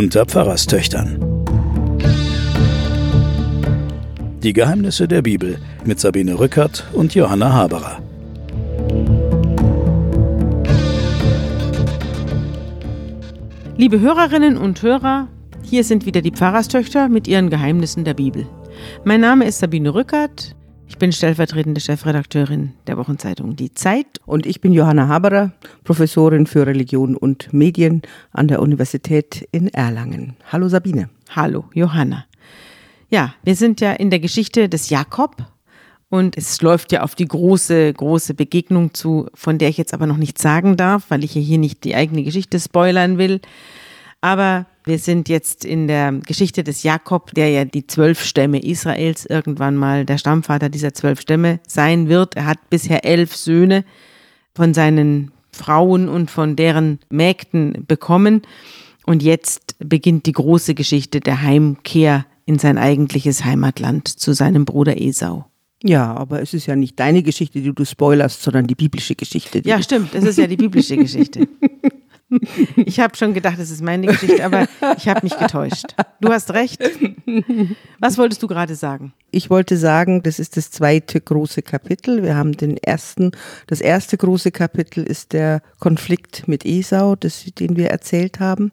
unter Pfarrerstöchtern. Die Geheimnisse der Bibel mit Sabine Rückert und Johanna Haberer. Liebe Hörerinnen und Hörer, hier sind wieder die Pfarrerstöchter mit ihren Geheimnissen der Bibel. Mein Name ist Sabine Rückert, ich bin stellvertretende Chefredakteurin der Wochenzeitung Die Zeit. Und ich bin Johanna Haberer, Professorin für Religion und Medien an der Universität in Erlangen. Hallo Sabine. Hallo Johanna. Ja, wir sind ja in der Geschichte des Jakob und es läuft ja auf die große, große Begegnung zu, von der ich jetzt aber noch nichts sagen darf, weil ich ja hier nicht die eigene Geschichte spoilern will. Aber wir sind jetzt in der Geschichte des Jakob, der ja die 12 Stämme Israels irgendwann mal der Stammvater dieser 12 Stämme sein wird. Er hat bisher 11 Söhne von seinen Frauen und von deren Mägden bekommen. Und jetzt beginnt die große Geschichte der Heimkehr in sein eigentliches Heimatland zu seinem Bruder Esau. Ja, aber es ist ja nicht deine Geschichte, die du spoilerst, sondern die biblische Geschichte. Ja, stimmt, es ist ja die biblische Geschichte. Ich habe schon gedacht, es ist meine Geschichte, aber ich habe mich getäuscht. Du hast recht. Was wolltest du gerade sagen? Ich wollte sagen, das ist das zweite große Kapitel. Wir haben das erste große Kapitel ist der Konflikt mit Esau, den wir erzählt haben.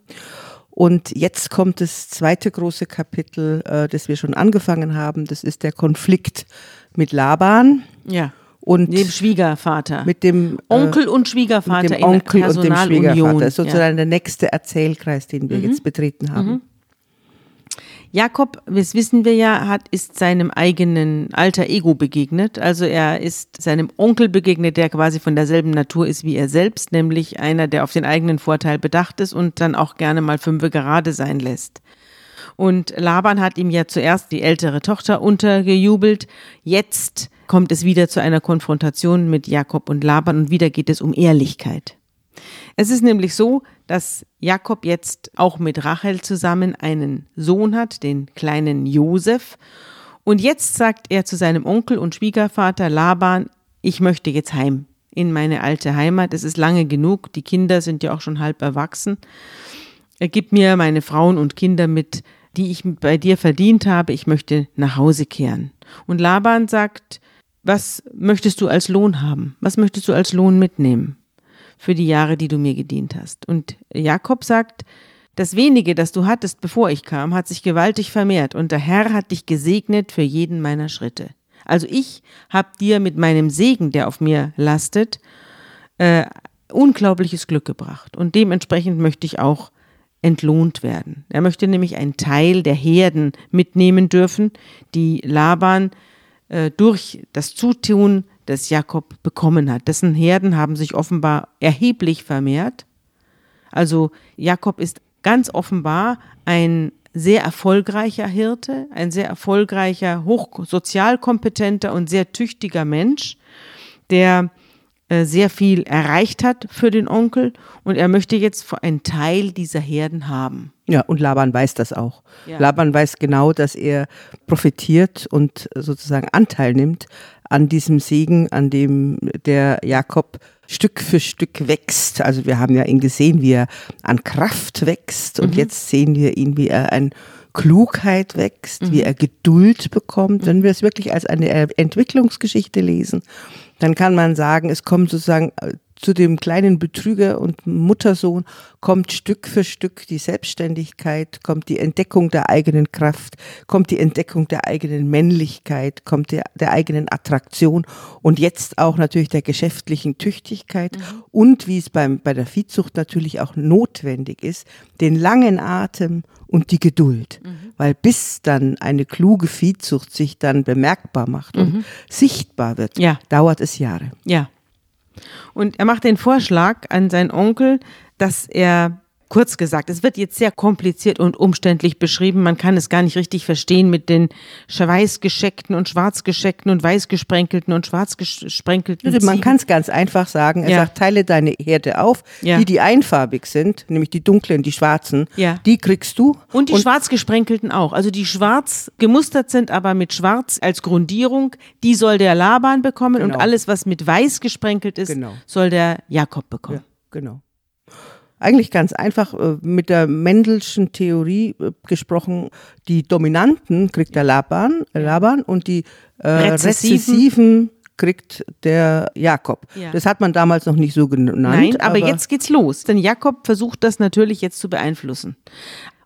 Und jetzt kommt das zweite große Kapitel, das wir schon angefangen haben. Das ist der Konflikt mit Laban. Ja. Und dem Schwiegervater. Mit dem Onkel und Schwiegervater. Mit dem Onkel und dem Schwiegervater. Sozusagen der nächste Erzählkreis, den wir jetzt betreten haben. Jakob, das wissen wir ja, ist seinem eigenen alter Ego begegnet. Also er ist seinem Onkel begegnet, der quasi von derselben Natur ist wie er selbst, nämlich einer, der auf den eigenen Vorteil bedacht ist und dann auch gerne mal fünfe gerade sein lässt. Und Laban hat ihm ja zuerst die ältere Tochter untergejubelt. Jetzt kommt es wieder zu einer Konfrontation mit Jakob und Laban und wieder geht es um Ehrlichkeit. Es ist nämlich so, dass Jakob jetzt auch mit Rachel zusammen einen Sohn hat, den kleinen Josef. Und jetzt sagt er zu seinem Onkel und Schwiegervater Laban, ich möchte jetzt heim in meine alte Heimat. Es ist lange genug, die Kinder sind ja auch schon halb erwachsen. Gib mir meine Frauen und Kinder mit, die ich bei dir verdient habe. Ich möchte nach Hause kehren. Und Laban sagt, was möchtest du als Lohn haben? Was möchtest du als Lohn mitnehmen für die Jahre, die du mir gedient hast? Und Jakob sagt, das Wenige, das du hattest, bevor ich kam, hat sich gewaltig vermehrt und der Herr hat dich gesegnet für jeden meiner Schritte. Also ich habe dir mit meinem Segen, der auf mir lastet, unglaubliches Glück gebracht und dementsprechend möchte ich auch entlohnt werden. Er möchte nämlich einen Teil der Herden mitnehmen dürfen, die Laban durch das Zutun das Jakob bekommen hat. Dessen Herden haben sich offenbar erheblich vermehrt. Also Jakob ist ganz offenbar ein sehr erfolgreicher Hirte, ein sehr erfolgreicher, hochsozialkompetenter und sehr tüchtiger Mensch, der sehr viel erreicht hat für den Onkel und er möchte jetzt einen Teil dieser Herden haben. Ja, und Laban weiß das auch. Ja. Laban weiß genau, dass er profitiert und sozusagen Anteil nimmt an diesem Segen, an dem der Jakob Stück für Stück wächst. Also wir haben ja ihn gesehen, wie er an Kraft wächst und jetzt sehen wir ihn, wie er an Klugheit wächst, wie er Geduld bekommt. Wenn wir es wirklich als eine Entwicklungsgeschichte lesen, dann kann man sagen, es kommt sozusagen zu dem kleinen Betrüger und Muttersohn kommt Stück für Stück die Selbstständigkeit, kommt die Entdeckung der eigenen Kraft, kommt die Entdeckung der eigenen Männlichkeit, kommt der eigenen Attraktion und jetzt auch natürlich der geschäftlichen Tüchtigkeit und wie es bei der Viehzucht natürlich auch notwendig ist, den langen Atem und die Geduld, weil bis dann eine kluge Viehzucht sich dann bemerkbar macht und sichtbar wird, dauert es Jahre. Ja. Und er macht den Vorschlag an seinen Onkel, dass er, kurz gesagt, es wird jetzt sehr kompliziert und umständlich beschrieben, man kann es gar nicht richtig verstehen mit den weißgescheckten und schwarzgescheckten und weißgesprenkelten und schwarzgesprenkelten Ziegen. Man kann es ganz einfach sagen, er sagt, teile deine Herde auf, die einfarbig sind, nämlich die dunklen, die schwarzen, die kriegst du. Und die schwarzgesprenkelten auch, also die schwarz gemustert sind, aber mit schwarz als Grundierung, die soll der Laban bekommen und alles, was mit weiß gesprenkelt ist, soll der Jakob bekommen. Ja, genau. Eigentlich ganz einfach mit der Mendelschen Theorie gesprochen, die Dominanten kriegt der Laban und die Rezessiven kriegt der Jakob. Ja. Das hat man damals noch nicht so genannt. Nein, aber jetzt geht's los. Denn Jakob versucht das natürlich jetzt zu beeinflussen.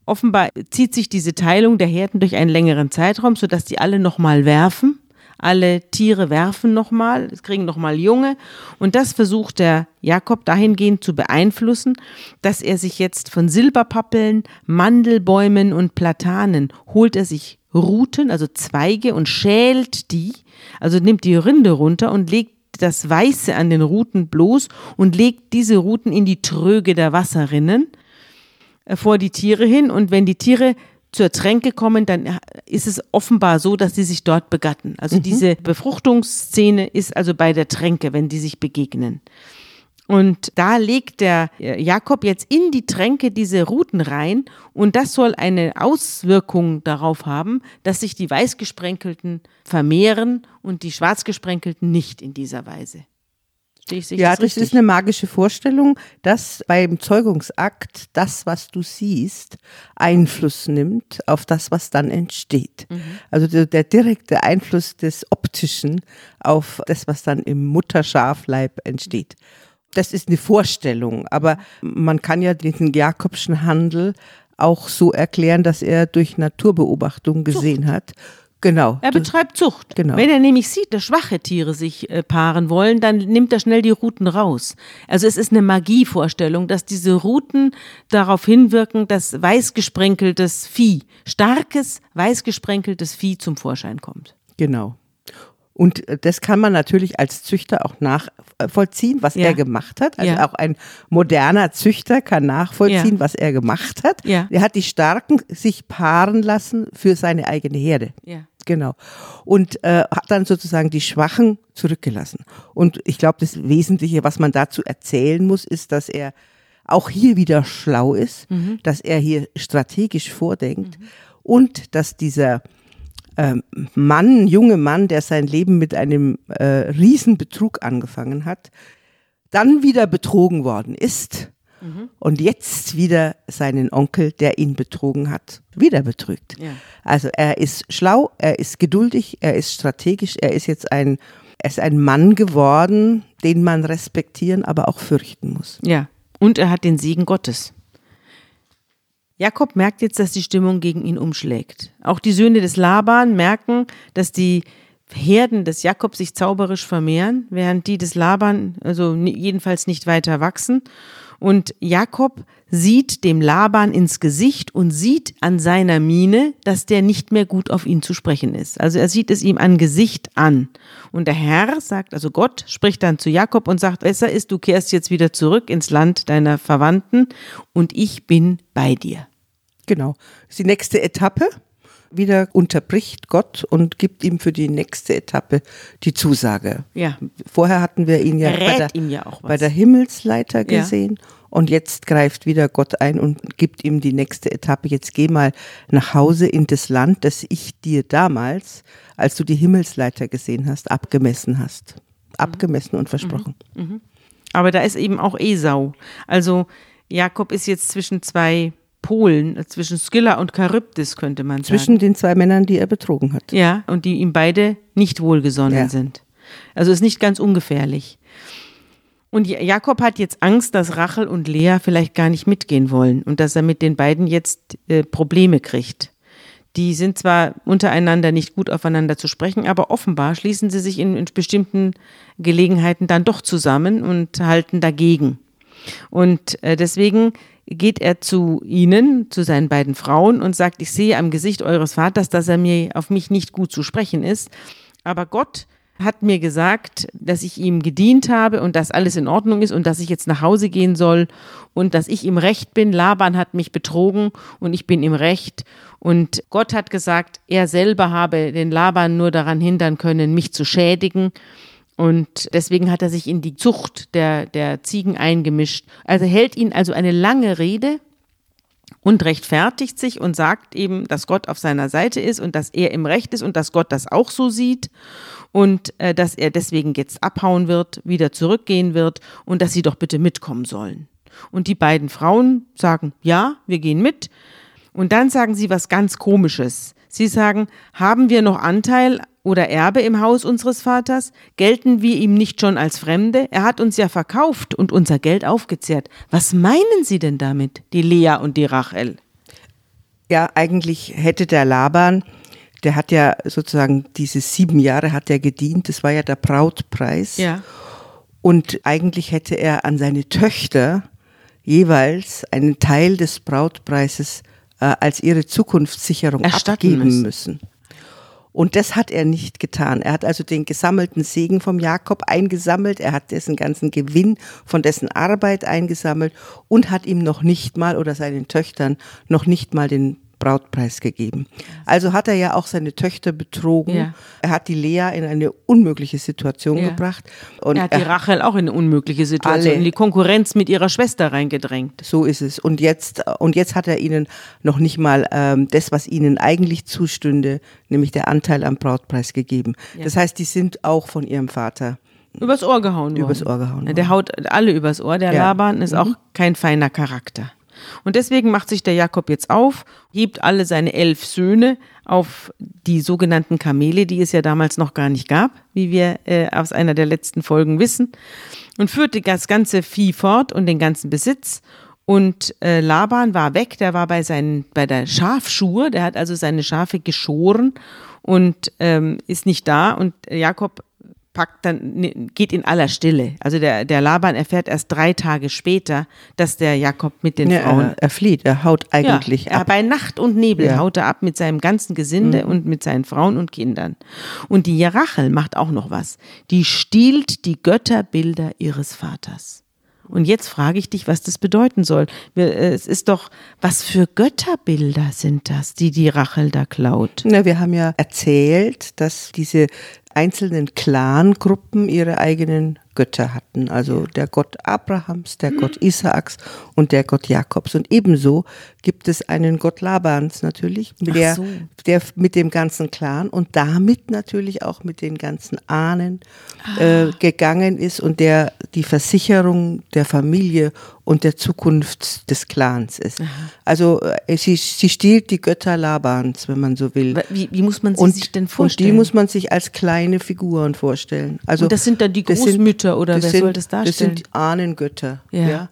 Offenbar zieht sich diese Teilung der Herden durch einen längeren Zeitraum, sodass die alle nochmal werfen. Alle Tiere werfen nochmal, es kriegen nochmal Junge. Und das versucht der Jakob dahingehend zu beeinflussen, dass er sich jetzt von Silberpappeln, Mandelbäumen und Platanen holt er sich Ruten, also Zweige, und schält die, also nimmt die Rinde runter und legt das Weiße an den Ruten bloß und legt diese Ruten in die Tröge der Wasserrinnen vor die Tiere hin. Und wenn die Tiere zur Tränke kommen, dann ist es offenbar so, dass sie sich dort begatten. Also diese Befruchtungsszene ist also bei der Tränke, wenn die sich begegnen. Und da legt der Jakob jetzt in die Tränke diese Ruten rein und das soll eine Auswirkung darauf haben, dass sich die Weißgesprenkelten vermehren und die Schwarzgesprenkelten nicht in dieser Weise. Ja, das ist eine magische Vorstellung, dass beim Zeugungsakt das, was du siehst, Einfluss nimmt auf das, was dann entsteht. Mhm. Also der direkte Einfluss des Optischen auf das, was dann im Mutterschafleib entsteht. Das ist eine Vorstellung, aber man kann ja den Jakobschen Handel auch so erklären, dass er durch Naturbeobachtung gesehen hat. Genau. Er betreibt Zucht. Genau. Wenn er nämlich sieht, dass schwache Tiere sich paaren wollen, dann nimmt er schnell die Ruten raus. Also es ist eine Magievorstellung, dass diese Ruten darauf hinwirken, dass weißgesprenkeltes Vieh, starkes, weißgesprenkeltes Vieh zum Vorschein kommt. Genau. Und das kann man natürlich als Züchter auch nachvollziehen, was er gemacht hat. Also auch ein moderner Züchter kann nachvollziehen, was er gemacht hat. Ja. Er hat die Starken sich paaren lassen für seine eigene Herde. Ja. Genau. Und hat dann sozusagen die Schwachen zurückgelassen. Und ich glaube, das Wesentliche, was man dazu erzählen muss, ist, dass er auch hier wieder schlau ist, dass er hier strategisch vordenkt und dass dieser junge Mann, der sein Leben mit einem Riesenbetrug angefangen hat, dann wieder betrogen worden ist und jetzt wieder seinen Onkel, der ihn betrogen hat, wieder betrügt. Ja. Also er ist schlau, er ist geduldig, er ist strategisch, er ist jetzt ein Mann geworden, den man respektieren, aber auch fürchten muss. Ja, und er hat den Segen Gottes. Jakob merkt jetzt, dass die Stimmung gegen ihn umschlägt. Auch die Söhne des Laban merken, dass die Herden des Jakob sich zauberisch vermehren, während die des Laban also jedenfalls nicht weiter wachsen. Und Jakob sieht dem Laban ins Gesicht und sieht an seiner Miene, dass der nicht mehr gut auf ihn zu sprechen ist. Also er sieht es ihm an Gesicht an. Und der Herr sagt, also Gott spricht dann zu Jakob und sagt, besser ist, du kehrst jetzt wieder zurück ins Land deiner Verwandten und ich bin bei dir. Genau. Das ist die nächste Etappe. Wieder unterbricht Gott und gibt ihm für die nächste Etappe die Zusage. Ja. Vorher hatten wir ihn ja bei der Himmelsleiter gesehen und jetzt greift wieder Gott ein und gibt ihm die nächste Etappe. Jetzt geh mal nach Hause in das Land, das ich dir damals, als du die Himmelsleiter gesehen hast, abgemessen hast. Abgemessen und versprochen. Mhm. Aber da ist eben auch Esau. Also Jakob ist jetzt zwischen zwei Polen, zwischen Skylla und Charybdis, könnte man sagen. Zwischen den zwei Männern, die er betrogen hat. Ja, und die ihm beide nicht wohlgesonnen sind. Also ist nicht ganz ungefährlich. Und Jakob hat jetzt Angst, dass Rachel und Lea vielleicht gar nicht mitgehen wollen und dass er mit den beiden jetzt Probleme kriegt. Die sind zwar untereinander nicht gut aufeinander zu sprechen, aber offenbar schließen sie sich in bestimmten Gelegenheiten dann doch zusammen und halten dagegen. Und deswegen geht er zu ihnen, zu seinen beiden Frauen und sagt, ich sehe am Gesicht eures Vaters, dass er auf mich nicht gut zu sprechen ist. Aber Gott hat mir gesagt, dass ich ihm gedient habe und dass alles in Ordnung ist und dass ich jetzt nach Hause gehen soll und dass ich ihm recht bin. Laban hat mich betrogen und ich bin ihm recht. Und Gott hat gesagt, er selber habe den Laban nur daran hindern können, mich zu schädigen. Und deswegen hat er sich in die Zucht der Ziegen eingemischt. Also hält ihn also eine lange Rede und rechtfertigt sich und sagt eben, dass Gott auf seiner Seite ist und dass er im Recht ist und dass Gott das auch so sieht und dass er deswegen jetzt abhauen wird, wieder zurückgehen wird und dass sie doch bitte mitkommen sollen. Und die beiden Frauen sagen, ja, wir gehen mit. Und dann sagen sie was ganz Komisches. Sie sagen, haben wir noch Anteil oder Erbe im Haus unseres Vaters? Gelten wir ihm nicht schon als Fremde? Er hat uns ja verkauft und unser Geld aufgezehrt. Was meinen Sie denn damit, die Lea und die Rachel? Ja, eigentlich hätte der Laban, der hat ja sozusagen diese 7 Jahre hat er gedient, das war ja der Brautpreis. Ja. Und eigentlich hätte er an seine Töchter jeweils einen Teil des Brautpreises als ihre Zukunftssicherung abgeben müssen. Und das hat er nicht getan. Er hat also den gesammelten Segen vom Jakob eingesammelt, er hat dessen ganzen Gewinn von dessen Arbeit eingesammelt und hat ihm noch nicht mal oder seinen Töchtern noch nicht mal den Brautpreis gegeben. Also hat er ja auch seine Töchter betrogen. Ja. Er hat die Lea in eine unmögliche Situation gebracht. Und er hat die Rachel auch in eine unmögliche Situation, in die Konkurrenz mit ihrer Schwester reingedrängt. So ist es. Und jetzt hat er ihnen noch nicht mal das, was ihnen eigentlich zustünde, nämlich der Anteil am Brautpreis gegeben. Ja. Das heißt, die sind auch von ihrem Vater übers Ohr gehauen worden. Der haut alle übers Ohr. Der Laban ist auch kein feiner Charakter. Und deswegen macht sich der Jakob jetzt auf, hebt alle seine 11 Söhne auf die sogenannten Kamele, die es ja damals noch gar nicht gab, wie wir aus einer der letzten Folgen wissen, und führte das ganze Vieh fort und den ganzen Besitz. Und Laban war weg, der war bei der Schafschur, der hat also seine Schafe geschoren und ist nicht da. Und Jakob geht in aller Stille. Also der Laban erfährt erst 3 Tage später, dass der Jakob mit den Frauen... Er flieht, er haut eigentlich ab. Bei Nacht und Nebel haut er ab mit seinem ganzen Gesinde und mit seinen Frauen und Kindern. Und die Rachel macht auch noch was. Die stiehlt die Götterbilder ihres Vaters. Und jetzt frage ich dich, was das bedeuten soll. Es ist doch, was für Götterbilder sind das, die Rachel da klaut? Na, wir haben ja erzählt, dass diese einzelnen Clangruppen ihre eigenen Götter hatten. Also der Gott Abrahams, der Gott Isaaks und der Gott Jakobs. Und ebenso gibt es einen Gott Labans natürlich, der mit dem ganzen Clan und damit natürlich auch mit den ganzen Ahnen gegangen ist und der die Versicherung der Familie und der Zukunft des Clans ist. Aha. Also sie stiehlt die Götter Labans, wenn man so will. Wie muss man sich denn vorstellen? Und die muss man sich als kleine Figuren vorstellen. Also, und das sind dann die Großmütter oder wer soll das darstellen? Das sind Ahnengötter. Ja. Ja.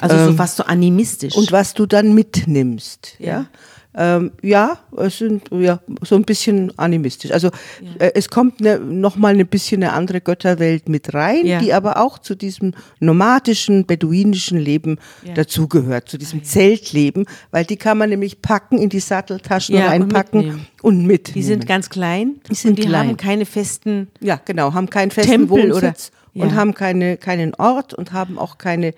Also so fast so animistisch. Und was du dann mitnimmst. Ja. Es sind so ein bisschen animistisch. Also es kommt nochmal ein bisschen eine andere Götterwelt mit rein, die aber auch zu diesem nomadischen, beduinischen Leben dazugehört, zu diesem Zeltleben, weil die kann man nämlich packen, in die Satteltaschen reinpacken und mitnehmen. Die sind ganz klein und die haben keine festen Tempel Wohnsitz und haben keinen Ort und haben auch keine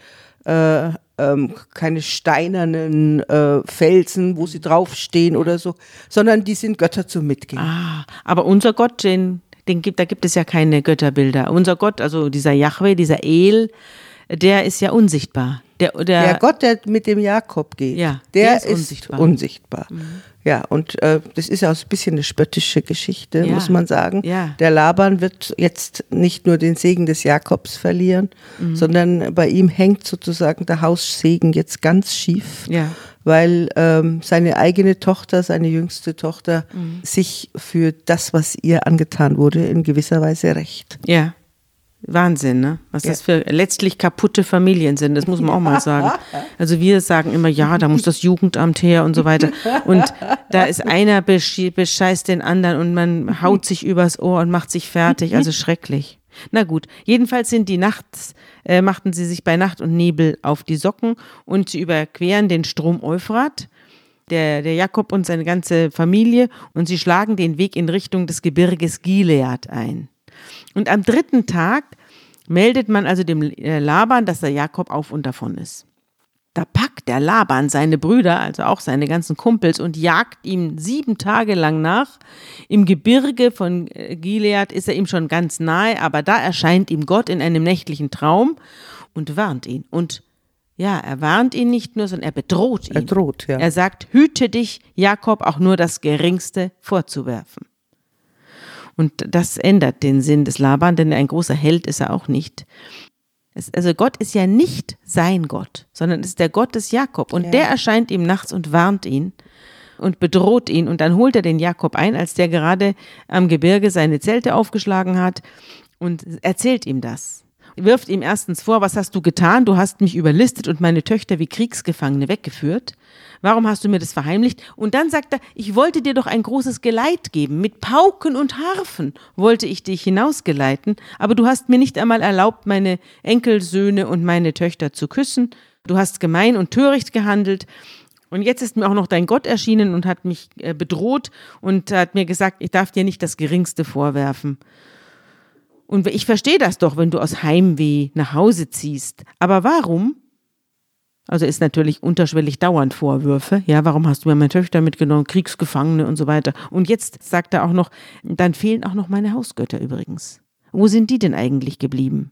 steinernen Felsen, wo sie draufstehen oder so, sondern die sind Götter zum Mitgehen. Ah, aber unser Gott, da gibt es ja keine Götterbilder. Unser Gott, also dieser Jahwe, dieser El, der ist ja unsichtbar. Der Gott, der mit dem Jakob geht, der ist unsichtbar. Mhm. Ja, und das ist ja auch ein bisschen eine spöttische Geschichte, muss man sagen. Ja. Der Laban wird jetzt nicht nur den Segen des Jakobs verlieren, sondern bei ihm hängt sozusagen der Haussegen jetzt ganz schief, weil seine eigene Tochter, seine jüngste Tochter, sich für das, was ihr angetan wurde, in gewisser Weise rächt. Ja. Wahnsinn, ne? Was das für letztlich kaputte Familien sind, das muss man auch mal sagen. Also wir sagen immer, da muss das Jugendamt her und so weiter. Und da ist einer bescheißt den anderen und man haut sich übers Ohr und macht sich fertig, also schrecklich. Na gut, jedenfalls sind die machten sie sich bei Nacht und Nebel auf die Socken und sie überqueren den Strom Euphrat. Der Jakob und seine ganze Familie und sie schlagen den Weg in Richtung des Gebirges Gilead ein. Und am 3. Tag meldet man also dem Laban, dass der Jakob auf und davon ist. Da packt der Laban seine Brüder, also auch seine ganzen Kumpels, und jagt ihm 7 Tage lang nach. Im Gebirge von Gilead ist er ihm schon ganz nahe, aber da erscheint ihm Gott in einem nächtlichen Traum und warnt ihn. Und er warnt ihn nicht nur, sondern er bedroht ihn. Er droht, ja. Er sagt, hüte dich, Jakob, auch nur das Geringste vorzuwerfen. Und das ändert den Sinn des Laban, denn ein großer Held ist er auch nicht. Also Gott ist ja nicht sein Gott, sondern ist der Gott des Jakob. Und der erscheint ihm nachts und warnt ihn und bedroht ihn. Und dann holt er den Jakob ein, als der gerade am Gebirge seine Zelte aufgeschlagen hat, und erzählt ihm das. Wirft ihm erstens vor, was hast du getan? Du hast mich überlistet und meine Töchter wie Kriegsgefangene weggeführt. Warum hast du mir das verheimlicht? Und dann sagt er, ich wollte dir doch ein großes Geleit geben. Mit Pauken und Harfen wollte ich dich hinausgeleiten, aber du hast mir nicht einmal erlaubt, meine Enkelsöhne und meine Töchter zu küssen. Du hast gemein und töricht gehandelt. Und jetzt ist mir auch noch dein Gott erschienen und hat mich bedroht und hat mir gesagt, ich darf dir nicht das Geringste vorwerfen. Und ich verstehe das doch, wenn du aus Heimweh nach Hause ziehst. Aber warum? Also ist natürlich unterschwellig dauernd Vorwürfe. Ja, warum hast du mir meine Töchter mitgenommen, Kriegsgefangene und so weiter. Und jetzt sagt er auch noch, dann fehlen auch noch meine Hausgötter übrigens. Wo sind die denn eigentlich geblieben?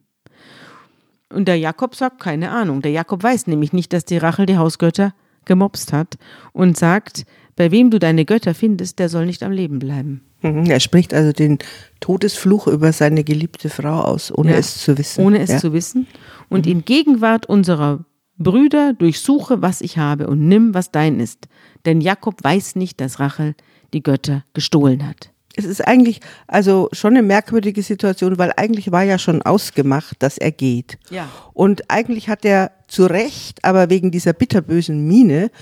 Und der Jakob sagt, keine Ahnung. Der Jakob weiß nämlich nicht, dass die Rachel die Hausgötter gemobst hat und sagt, bei wem du deine Götter findest, der soll nicht am Leben bleiben. Er spricht also den Todesfluch über seine geliebte Frau aus, ohne es zu wissen. Ohne es zu wissen. Und in Gegenwart unserer Brüder durchsuche, was ich habe, und nimm, was dein ist. Denn Jakob weiß nicht, dass Rachel die Götter gestohlen hat. Es ist eigentlich also schon eine merkwürdige Situation, weil eigentlich war ja schon ausgemacht, dass er geht. Ja. Und eigentlich hat er zu Recht, aber wegen dieser bitterbösen Miene,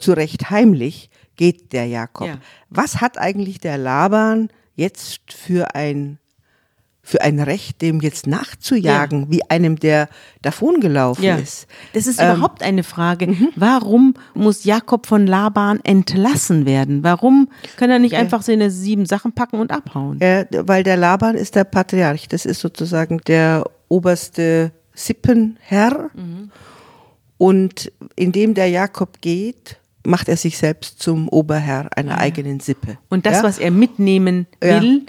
zu Recht heimlich, geht der Jakob. Ja. Was hat eigentlich der Laban jetzt für ein Recht, dem jetzt nachzujagen, wie einem, der davongelaufen ist? Das ist überhaupt eine Frage. Warum muss Jakob von Laban entlassen werden? Warum kann er nicht einfach seine 7 Sachen packen und abhauen? Weil der Laban ist der Patriarch. Das ist sozusagen der oberste Sippenherr. Mhm. Und indem der Jakob geht, macht er sich selbst zum Oberherr einer eigenen Sippe. Und das, was er mitnehmen will,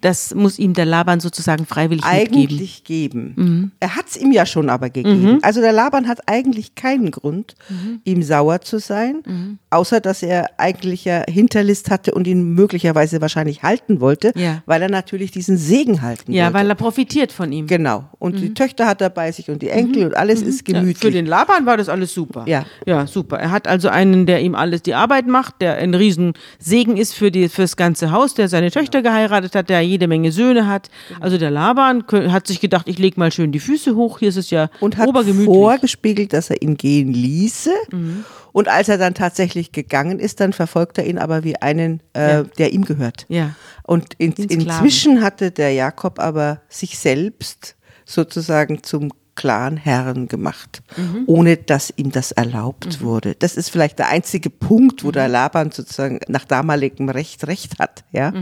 das muss ihm der Laban sozusagen freiwillig eigentlich geben. Er hat es ihm ja schon aber gegeben. Also der Laban hat eigentlich keinen Grund, ihm sauer zu sein, außer dass er eigentlich ja Hinterlist hatte und ihn möglicherweise wahrscheinlich halten wollte, weil er natürlich diesen Segen halten wollte. Ja, weil er profitiert von ihm. Genau. Und die Töchter hat er bei sich und die Enkel und alles ist gemütlich. Ja, für den Laban war das alles super. Ja, super. Er hat also einen, der ihm alles die Arbeit macht, der ein Riesensegen ist fürs ganze Haus, der seine Töchter geheiratet hat, der jede Menge Söhne hat. Also der Laban hat sich gedacht, ich lege mal schön die Füße hoch, hier ist es ja obergemütlich. Und hat vorgespiegelt, dass er ihn gehen ließe. Und als er dann tatsächlich gegangen ist, dann verfolgt er ihn aber wie einen, der ihm gehört. Ja. Und inzwischen hatte der Jakob aber sich selbst sozusagen zum klaren Herren gemacht, ohne dass ihm das erlaubt wurde. Das ist vielleicht der einzige Punkt, wo der Laban sozusagen nach damaligem Recht hat. Ja?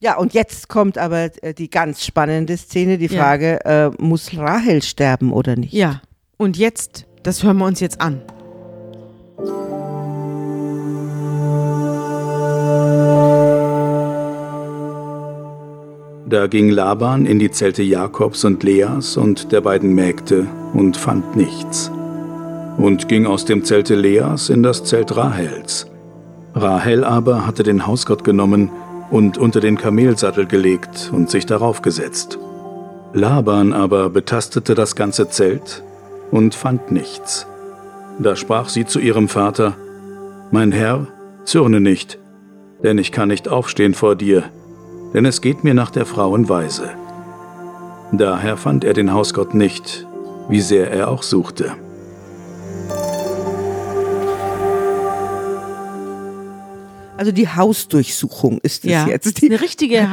Ja, und jetzt kommt aber die ganz spannende Szene, die Frage, muss Rahel sterben oder nicht? Ja, und jetzt, das hören wir uns jetzt an. Da ging Laban in die Zelte Jakobs und Leas und der beiden Mägde und fand nichts. Und ging aus dem Zelte Leas in das Zelt Rahels. Rahel aber hatte den Hausgott genommen und unter den Kamelsattel gelegt und sich darauf gesetzt. Laban aber betastete das ganze Zelt und fand nichts. Da sprach sie zu ihrem Vater: Mein Herr, zürne nicht, denn ich kann nicht aufstehen vor dir, denn es geht mir nach der Frauenweise. Daher fand er den Hausgott nicht, wie sehr er auch suchte. Also die Hausdurchsuchung ist es jetzt. Das ist eine richtige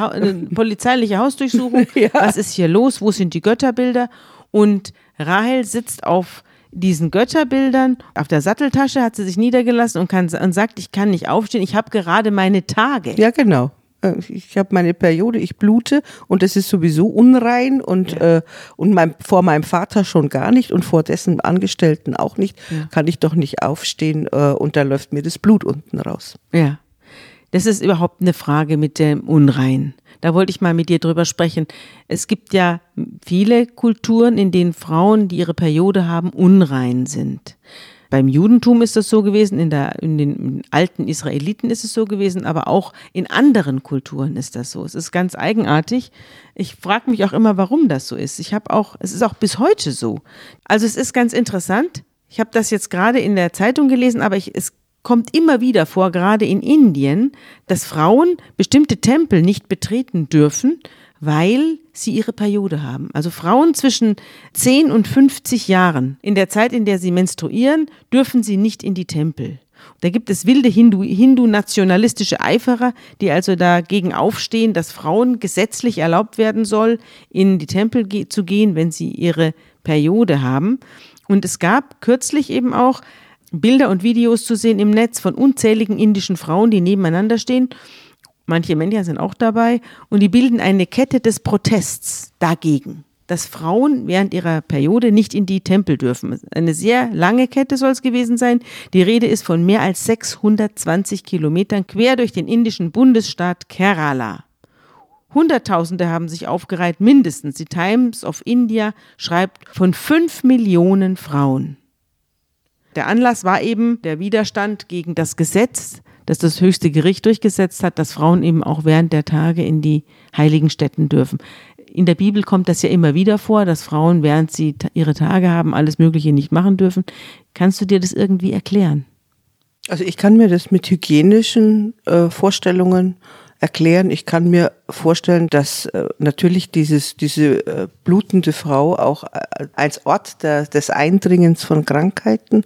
polizeiliche Hausdurchsuchung. Was ist hier los? Wo sind die Götterbilder? Und Rahel sitzt auf diesen Götterbildern, auf der Satteltasche hat sie sich niedergelassen und sagt, ich kann nicht aufstehen, ich habe gerade meine Tage. Ja, genau. Ich habe meine Periode, ich blute und es ist sowieso unrein und vor meinem Vater schon gar nicht und vor dessen Angestellten auch nicht, kann ich doch nicht aufstehen und da läuft mir das Blut unten raus. Ja, das ist überhaupt eine Frage mit dem Unrein. Da wollte ich mal mit dir drüber sprechen. Es gibt ja viele Kulturen, in denen Frauen, die ihre Periode haben, unrein sind. Beim Judentum ist das so gewesen, in den alten Israeliten ist es so gewesen, aber auch in anderen Kulturen ist das so. Es ist ganz eigenartig. Ich frage mich auch immer, warum das so ist. Es ist auch bis heute so. Also es ist ganz interessant. Ich habe das jetzt gerade in der Zeitung gelesen, aber es kommt immer wieder vor, gerade in Indien, dass Frauen bestimmte Tempel nicht betreten dürfen, weil sie ihre Periode haben. Also Frauen zwischen 10 und 50 Jahren, in der Zeit, in der sie menstruieren, dürfen sie nicht in die Tempel. Da gibt es wilde hindu-nationalistische Eiferer, die also dagegen aufstehen, dass Frauen gesetzlich erlaubt werden soll, in die Tempel zu gehen, wenn sie ihre Periode haben. Und es gab kürzlich eben auch Bilder und Videos zu sehen im Netz von unzähligen indischen Frauen, die nebeneinander stehen. Manche Männer sind auch dabei und die bilden eine Kette des Protests dagegen, dass Frauen während ihrer Periode nicht in die Tempel dürfen. Eine sehr lange Kette soll es gewesen sein. Die Rede ist von mehr als 620 Kilometern quer durch den indischen Bundesstaat Kerala. Hunderttausende haben sich aufgereiht, mindestens. Die Times of India schreibt von 5 Millionen Frauen. Der Anlass war eben der Widerstand gegen das Gesetz, dass das höchste Gericht durchgesetzt hat, dass Frauen eben auch während der Tage in die heiligen Stätten dürfen. In der Bibel kommt das ja immer wieder vor, dass Frauen, während sie ihre Tage haben, alles Mögliche nicht machen dürfen. Kannst du dir das irgendwie erklären? Also ich kann mir das mit hygienischen Vorstellungen erklären. Ich kann mir vorstellen, dass natürlich diese blutende Frau auch als Ort des Eindringens von Krankheiten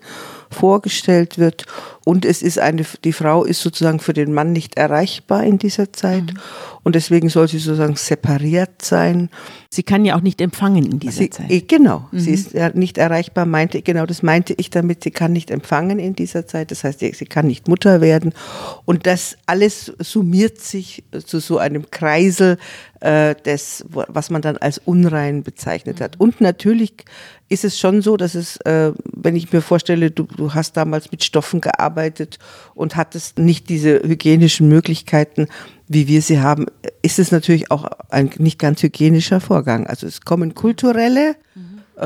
vorgestellt wird. Und es ist die Frau ist sozusagen für den Mann nicht erreichbar in dieser Zeit. Mhm. Und deswegen soll sie sozusagen separiert sein. Sie kann ja auch nicht empfangen in dieser Zeit. Genau. Mhm. Sie ist ja nicht erreichbar, das meinte ich damit. Sie kann nicht empfangen in dieser Zeit. Das heißt, sie kann nicht Mutter werden. Und das alles summiert sich zu so einem Kreisel, was man dann als unrein bezeichnet hat. Und natürlich ist es schon so, dass es, wenn ich mir vorstelle, du hast damals mit Stoffen gearbeitet und hattest nicht diese hygienischen Möglichkeiten, wie wir sie haben, ist es natürlich auch ein nicht ganz hygienischer Vorgang. Also es kommen kulturelle,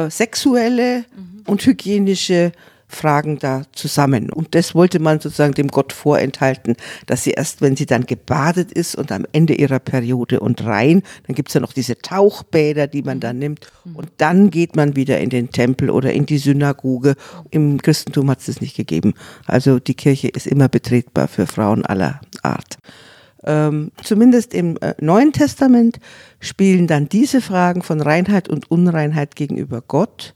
sexuelle und hygienische Fragen da zusammen. Und das wollte man sozusagen dem Gott vorenthalten, dass sie erst, wenn sie dann gebadet ist und am Ende ihrer Periode und rein, dann gibt's ja noch diese Tauchbäder, die man da nimmt. Und dann geht man wieder in den Tempel oder in die Synagoge. Im Christentum hat's das nicht gegeben. Also die Kirche ist immer betretbar für Frauen aller Art. Zumindest im Neuen Testament spielen dann diese Fragen von Reinheit und Unreinheit gegenüber Gott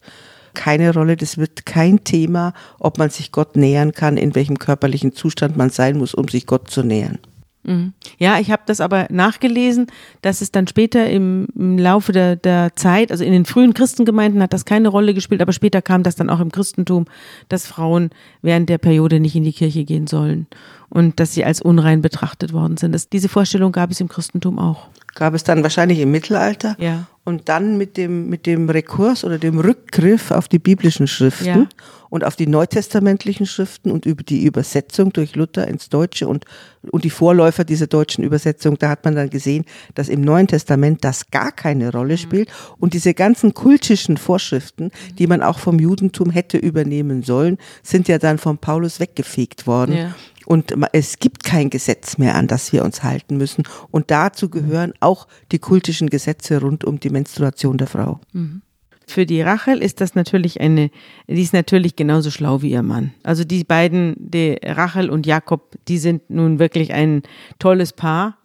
keine Rolle, das wird kein Thema, ob man sich Gott nähern kann, in welchem körperlichen Zustand man sein muss, um sich Gott zu nähern. Ja, ich habe das aber nachgelesen, dass es dann später im Laufe der Zeit, also in den frühen Christengemeinden hat das keine Rolle gespielt, aber später kam das dann auch im Christentum, dass Frauen während der Periode nicht in die Kirche gehen sollen und dass sie als unrein betrachtet worden sind. Diese Vorstellung gab es im Christentum auch. Gab es dann wahrscheinlich im Mittelalter. Ja. Und dann mit dem Rekurs oder dem Rückgriff auf die biblischen Schriften, ja, und auf die neutestamentlichen Schriften und über die Übersetzung durch Luther ins Deutsche und die Vorläufer dieser deutschen Übersetzung, da hat man dann gesehen, dass im Neuen Testament das gar keine Rolle spielt. Und diese ganzen kultischen Vorschriften, die man auch vom Judentum hätte übernehmen sollen, sind ja dann von Paulus weggefegt worden. Ja. Und es gibt kein Gesetz mehr, an das wir uns halten müssen. Und dazu gehören auch die kultischen Gesetze rund um die Menstruation der Frau. Für die Rachel ist das natürlich die ist natürlich genauso schlau wie ihr Mann. Also die beiden, die Rachel und Jakob, die sind nun wirklich ein tolles Paar.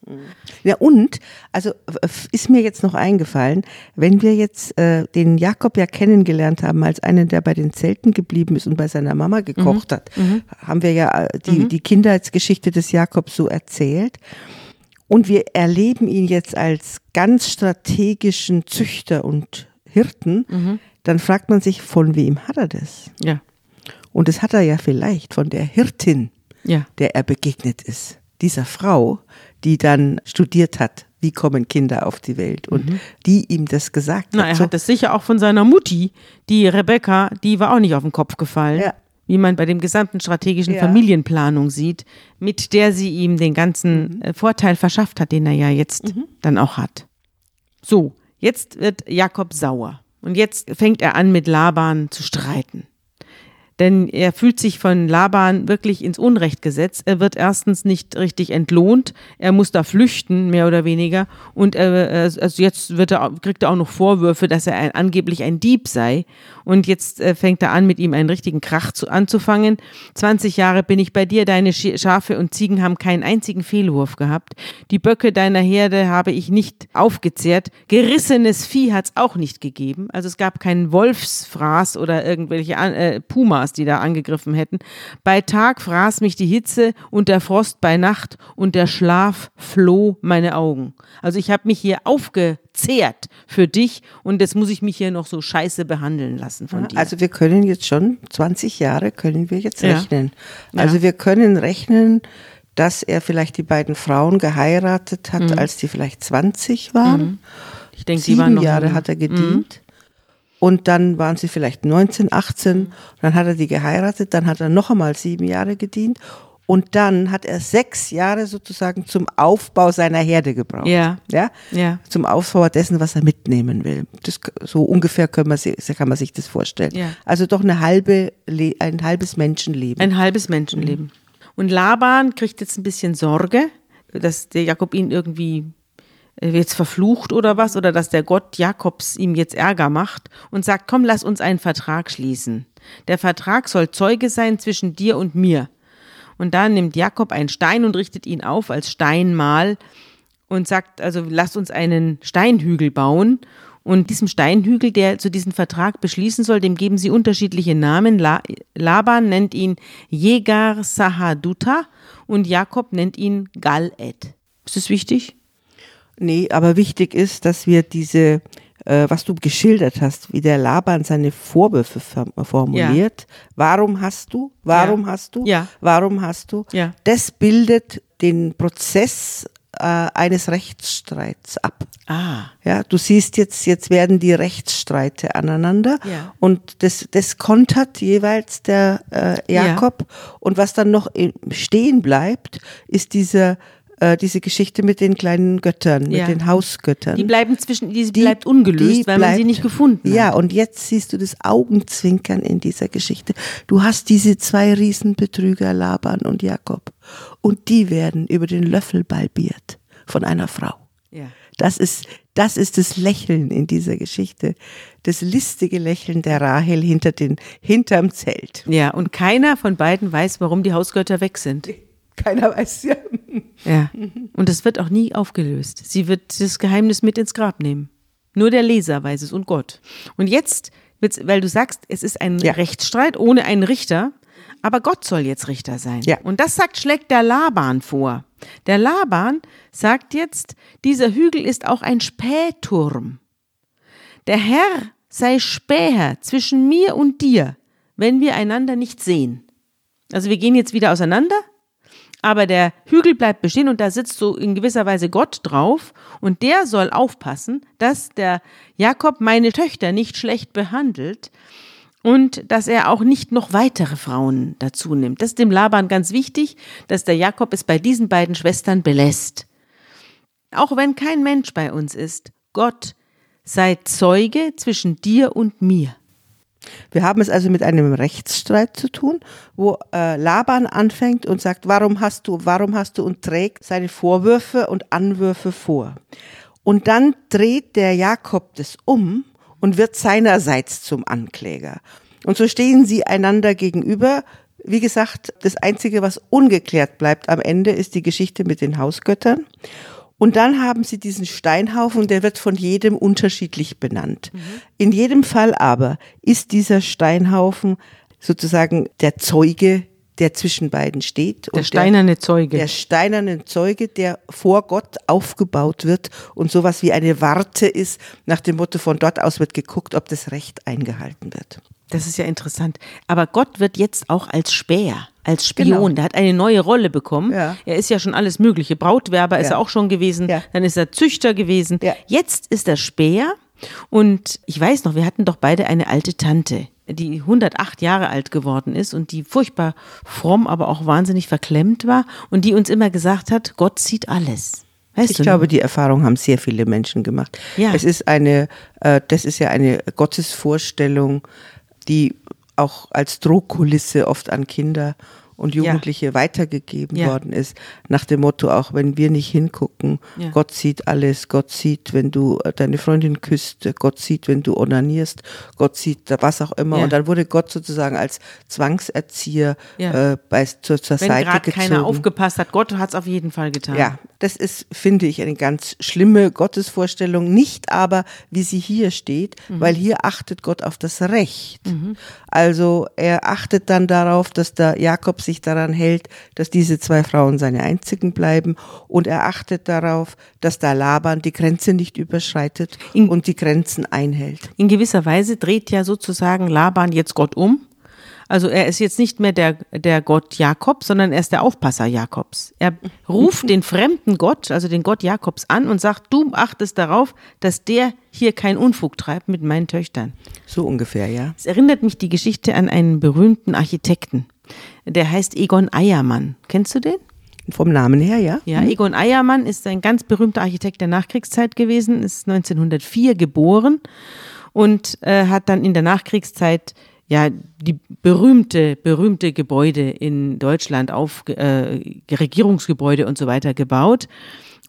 Ja, und, also ist mir jetzt noch eingefallen, wenn wir jetzt den Jakob ja kennengelernt haben als einen, der bei den Zelten geblieben ist und bei seiner Mama gekocht hat, haben wir ja die Kindheitsgeschichte des Jakobs so erzählt. Und wir erleben ihn jetzt als ganz strategischen Züchter und Hirten, dann fragt man sich, von wem hat er das? Ja. Und das hat er ja vielleicht von der Hirtin, ja, der er begegnet ist. Dieser Frau, die dann studiert hat, wie kommen Kinder auf die Welt, und die ihm das gesagt hat. Er hat das sicher auch von seiner Mutti, die Rebecca, die war auch nicht auf den Kopf gefallen, ja, wie man bei dem gesamten strategischen, ja, Familienplanung sieht, mit der sie ihm den ganzen Vorteil verschafft hat, den er ja jetzt dann auch hat. So, jetzt wird Jakob sauer und jetzt fängt er an, mit Laban zu streiten. Denn er fühlt sich von Laban wirklich ins Unrecht gesetzt. Er wird erstens nicht richtig entlohnt. Er muss da flüchten, mehr oder weniger. Und jetzt kriegt er auch noch Vorwürfe, dass er angeblich ein Dieb sei. Und jetzt fängt er an, mit ihm einen richtigen Krach anzufangen. 20 Jahre bin ich bei dir. Deine Schafe und Ziegen haben keinen einzigen Fehlwurf gehabt. Die Böcke deiner Herde habe ich nicht aufgezehrt. Gerissenes Vieh hat's auch nicht gegeben. Also es gab keinen Wolfsfraß oder irgendwelche Pumas, die da angegriffen hätten. Bei Tag fraß mich die Hitze und der Frost bei Nacht und der Schlaf floh meine Augen. Also ich habe mich hier aufgezehrt für dich und jetzt muss ich mich hier noch so scheiße behandeln lassen von dir. Also wir können jetzt schon, 20 Jahre können wir jetzt rechnen. Ja. Also wir können rechnen, dass er vielleicht die beiden Frauen geheiratet hat, als die vielleicht 20 waren. Mhm. Ich denke, 7 die waren noch Jahre hat er gedient. Mhm. Und dann waren sie vielleicht 19, 18, dann hat er die geheiratet, dann hat er noch einmal 7 Jahre gedient und dann hat er 6 Jahre sozusagen zum Aufbau seiner Herde gebraucht. Ja. Ja? Ja. Zum Aufbau dessen, was er mitnehmen will. Das, so ungefähr kann man sich das vorstellen. Ja. Also doch ein halbes Menschenleben. Ein halbes Menschenleben. Mhm. Und Laban kriegt jetzt ein bisschen Sorge, dass der Jakob ihn irgendwie jetzt verflucht oder was, oder dass der Gott Jakobs ihm jetzt Ärger macht und sagt, komm, lass uns einen Vertrag schließen. Der Vertrag soll Zeuge sein zwischen dir und mir. Und da nimmt Jakob einen Stein und richtet ihn auf als Steinmal und sagt, also lass uns einen Steinhügel bauen. Und diesem Steinhügel, der zu diesem Vertrag beschließen soll, dem geben sie unterschiedliche Namen. Laban nennt ihn Jegar Sahaduta und Jakob nennt ihn Gal-Ed. Ist das wichtig? Nee, aber wichtig ist, dass wir diese, was du geschildert hast, wie der Laban seine Vorwürfe formuliert. Ja. Warum hast du? Warum hast du? Ja. Warum hast du? Ja. Das bildet den Prozess eines Rechtsstreits ab. Ah. Ja, du siehst jetzt werden die Rechtsstreite aneinander und das kontert jeweils der Jakob und was dann noch stehen bleibt, ist diese Geschichte mit den kleinen Göttern, mit den Hausgöttern. Die bleibt ungelöst, weil man sie nicht gefunden hat. Ja, und jetzt siehst du das Augenzwinkern in dieser Geschichte. Du hast diese 2 Riesenbetrüger, Laban und Jakob. Und die werden über den Löffel balbiert von einer Frau. Ja. Das ist das Lächeln in dieser Geschichte. Das listige Lächeln der Rahel hinterm Zelt. Ja, und keiner von beiden weiß, warum die Hausgötter weg sind. Keiner weiß ja. Ja, und das wird auch nie aufgelöst. Sie wird das Geheimnis mit ins Grab nehmen. Nur der Leser weiß es und Gott. Und jetzt, weil du sagst, es ist ein Rechtsstreit ohne einen Richter, aber Gott soll jetzt Richter sein. Ja. Und das schlägt der Laban vor. Der Laban sagt jetzt, dieser Hügel ist auch ein Spähturm. Der Herr sei Späher zwischen mir und dir, wenn wir einander nicht sehen. Also wir gehen jetzt wieder auseinander. Aber der Hügel bleibt bestehen und da sitzt so in gewisser Weise Gott drauf und der soll aufpassen, dass der Jakob meine Töchter nicht schlecht behandelt und dass er auch nicht noch weitere Frauen dazu nimmt. Das ist dem Laban ganz wichtig, dass der Jakob es bei diesen beiden Schwestern belässt. Auch wenn kein Mensch bei uns ist, Gott sei Zeuge zwischen dir und mir. Wir haben es also mit einem Rechtsstreit zu tun, wo Laban anfängt und sagt, warum hast du und trägt seine Vorwürfe und Anwürfe vor. Und dann dreht der Jakob das um und wird seinerseits zum Ankläger. Und so stehen sie einander gegenüber. Wie gesagt, das Einzige, was ungeklärt bleibt am Ende, ist die Geschichte mit den Hausgöttern. Und dann haben sie diesen Steinhaufen, der wird von jedem unterschiedlich benannt. Mhm. In jedem Fall aber ist dieser Steinhaufen sozusagen der Zeuge, der zwischen beiden steht. Der steinerne Zeuge. Der steinerne Zeuge, der vor Gott aufgebaut wird und sowas wie eine Warte ist, nach dem Motto, von dort aus wird geguckt, ob das Recht eingehalten wird. Das ist ja interessant. Aber Gott wird jetzt auch als Späher, als Spion. Genau. Der hat eine neue Rolle bekommen. Ja. Er ist ja schon alles Mögliche. Brautwerber ist er auch schon gewesen. Ja. Dann ist er Züchter gewesen. Ja. Jetzt ist er Späher. Und ich weiß noch, wir hatten doch beide eine alte Tante, die 108 Jahre alt geworden ist und die furchtbar fromm, aber auch wahnsinnig verklemmt war und die uns immer gesagt hat, Gott sieht alles. Ich glaube, die Erfahrung haben sehr viele Menschen gemacht. Ja. Das ist ja eine Gottesvorstellung, die auch als Drohkulisse oft an Kinder und Jugendliche weitergegeben worden ist. Nach dem Motto auch, wenn wir nicht hingucken, Gott sieht alles, Gott sieht, wenn du deine Freundin küsst, Gott sieht, wenn du onanierst, Gott sieht was auch immer. Und dann wurde Gott sozusagen als Zwangserzieher zur Seite gezogen. Wenn gerade keiner aufgepasst hat, Gott hat es auf jeden Fall getan. Ja, das ist, finde ich, eine ganz schlimme Gottesvorstellung. Nicht aber, wie sie hier steht, weil hier achtet Gott auf das Recht. Also er achtet dann darauf, dass da Jakob sich daran hält, dass diese zwei Frauen seine einzigen bleiben, und er achtet darauf, dass da Laban die Grenze nicht überschreitet und die Grenzen einhält. In gewisser Weise dreht ja sozusagen Laban jetzt Gott um. Also er ist jetzt nicht mehr der Gott Jakobs, sondern er ist der Aufpasser Jakobs. Er ruft den fremden Gott, also den Gott Jakobs an und sagt, du achtest darauf, dass der hier keinen Unfug treibt mit meinen Töchtern. So ungefähr, ja. Es erinnert mich die Geschichte an einen berühmten Architekten. Der heißt Egon Eiermann. Kennst du den? Vom Namen her, ja. Ja, Egon Eiermann ist ein ganz berühmter Architekt der Nachkriegszeit gewesen, ist 1904 geboren und hat dann in der Nachkriegszeit die berühmte Gebäude in Deutschland, auf Regierungsgebäude und so weiter gebaut.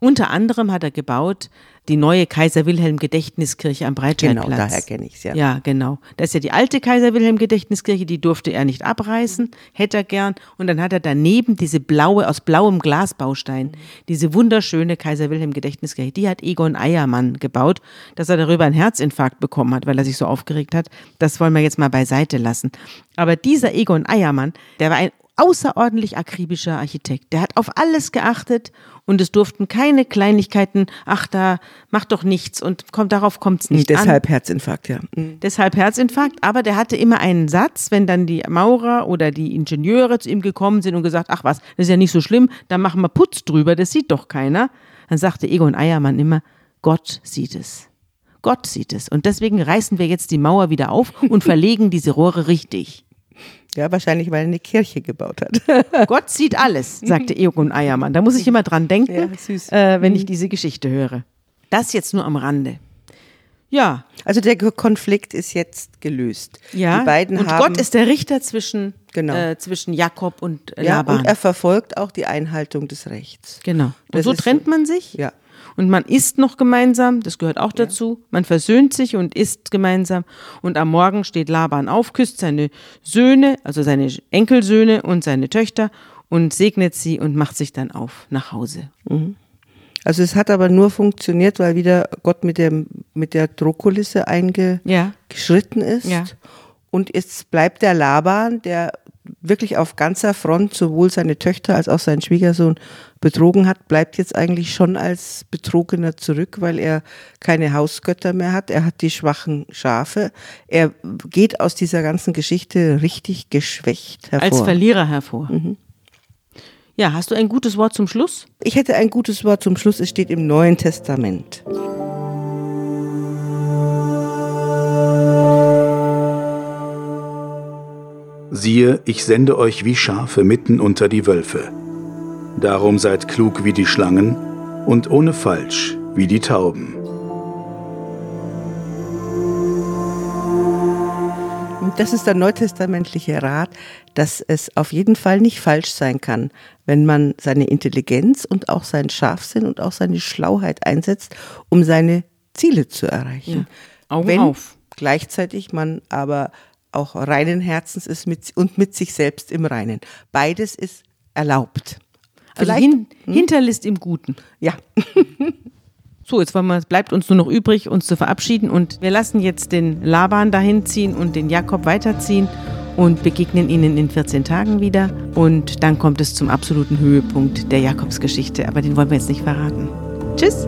Unter anderem hat er gebaut die neue Kaiser-Wilhelm-Gedächtniskirche am Breitscheidplatz. Genau, daher kenne ich es ja. Ja, genau. Das ist ja die alte Kaiser-Wilhelm-Gedächtniskirche, die durfte er nicht abreißen, hätte er gern. Und dann hat er daneben diese blaue, aus blauem Glasbaustein, diese wunderschöne Kaiser-Wilhelm-Gedächtniskirche, die hat Egon Eiermann gebaut. Dass er darüber einen Herzinfarkt bekommen hat, weil er sich so aufgeregt hat, das wollen wir jetzt mal beiseite lassen. Aber dieser Egon Eiermann, der war ein außerordentlich akribischer Architekt. Der hat auf alles geachtet und es durften keine Kleinigkeiten, ach da, mach doch nichts und darauf kommt es nicht an. Deshalb Herzinfarkt, ja. Deshalb Herzinfarkt, aber der hatte immer einen Satz, wenn dann die Maurer oder die Ingenieure zu ihm gekommen sind und gesagt, ach was, das ist ja nicht so schlimm, dann machen wir Putz drüber, das sieht doch keiner. Dann sagte Egon Eiermann immer, Gott sieht es. Gott sieht es. Und deswegen reißen wir jetzt die Mauer wieder auf und verlegen diese Rohre richtig. Ja, wahrscheinlich, weil er eine Kirche gebaut hat. Gott sieht alles, sagte Egon Eiermann. Da muss ich immer dran denken, wenn ich diese Geschichte höre. Das jetzt nur am Rande. Ja. Also der Konflikt ist jetzt gelöst. Ja, die beiden und haben, Gott ist der Richter zwischen Jakob und Laban. Ja, und er verfolgt auch die Einhaltung des Rechts. Genau. Und das so trennt man sich. Ja. Und man isst noch gemeinsam, das gehört auch dazu. Man versöhnt sich und isst gemeinsam. Und am Morgen steht Laban auf, küsst seine Söhne, also seine Enkelsöhne und seine Töchter und segnet sie und macht sich dann auf nach Hause. Mhm. Also es hat aber nur funktioniert, weil wieder Gott mit der Drohkulisse eingeschritten ist. Ja. Und jetzt bleibt der Laban, der wirklich auf ganzer Front sowohl seine Töchter als auch seinen Schwiegersohn betrogen hat, bleibt jetzt eigentlich schon als Betrogener zurück, weil er keine Hausgötter mehr hat. Er hat die schwachen Schafe. Er geht aus dieser ganzen Geschichte richtig geschwächt hervor. Als Verlierer hervor. Mhm. Ja, hast du ein gutes Wort zum Schluss? Ich hätte ein gutes Wort zum Schluss. Es steht im Neuen Testament. Siehe, ich sende euch wie Schafe mitten unter die Wölfe. Darum seid klug wie die Schlangen und ohne Falsch wie die Tauben. Das ist der neutestamentliche Rat, dass es auf jeden Fall nicht falsch sein kann, wenn man seine Intelligenz und auch seinen Scharfsinn und auch seine Schlauheit einsetzt, um seine Ziele zu erreichen. Ja. Augen auf. Gleichzeitig man aber auch reinen Herzens ist mit sich selbst im Reinen. Beides ist erlaubt. Also Hinterlist im Guten. Ja. So, jetzt bleibt uns nur noch übrig, uns zu verabschieden. Und wir lassen jetzt den Laban dahin ziehen und den Jakob weiterziehen und begegnen ihnen in 14 Tagen wieder. Und dann kommt es zum absoluten Höhepunkt der Jakobsgeschichte. Aber den wollen wir jetzt nicht verraten. Tschüss.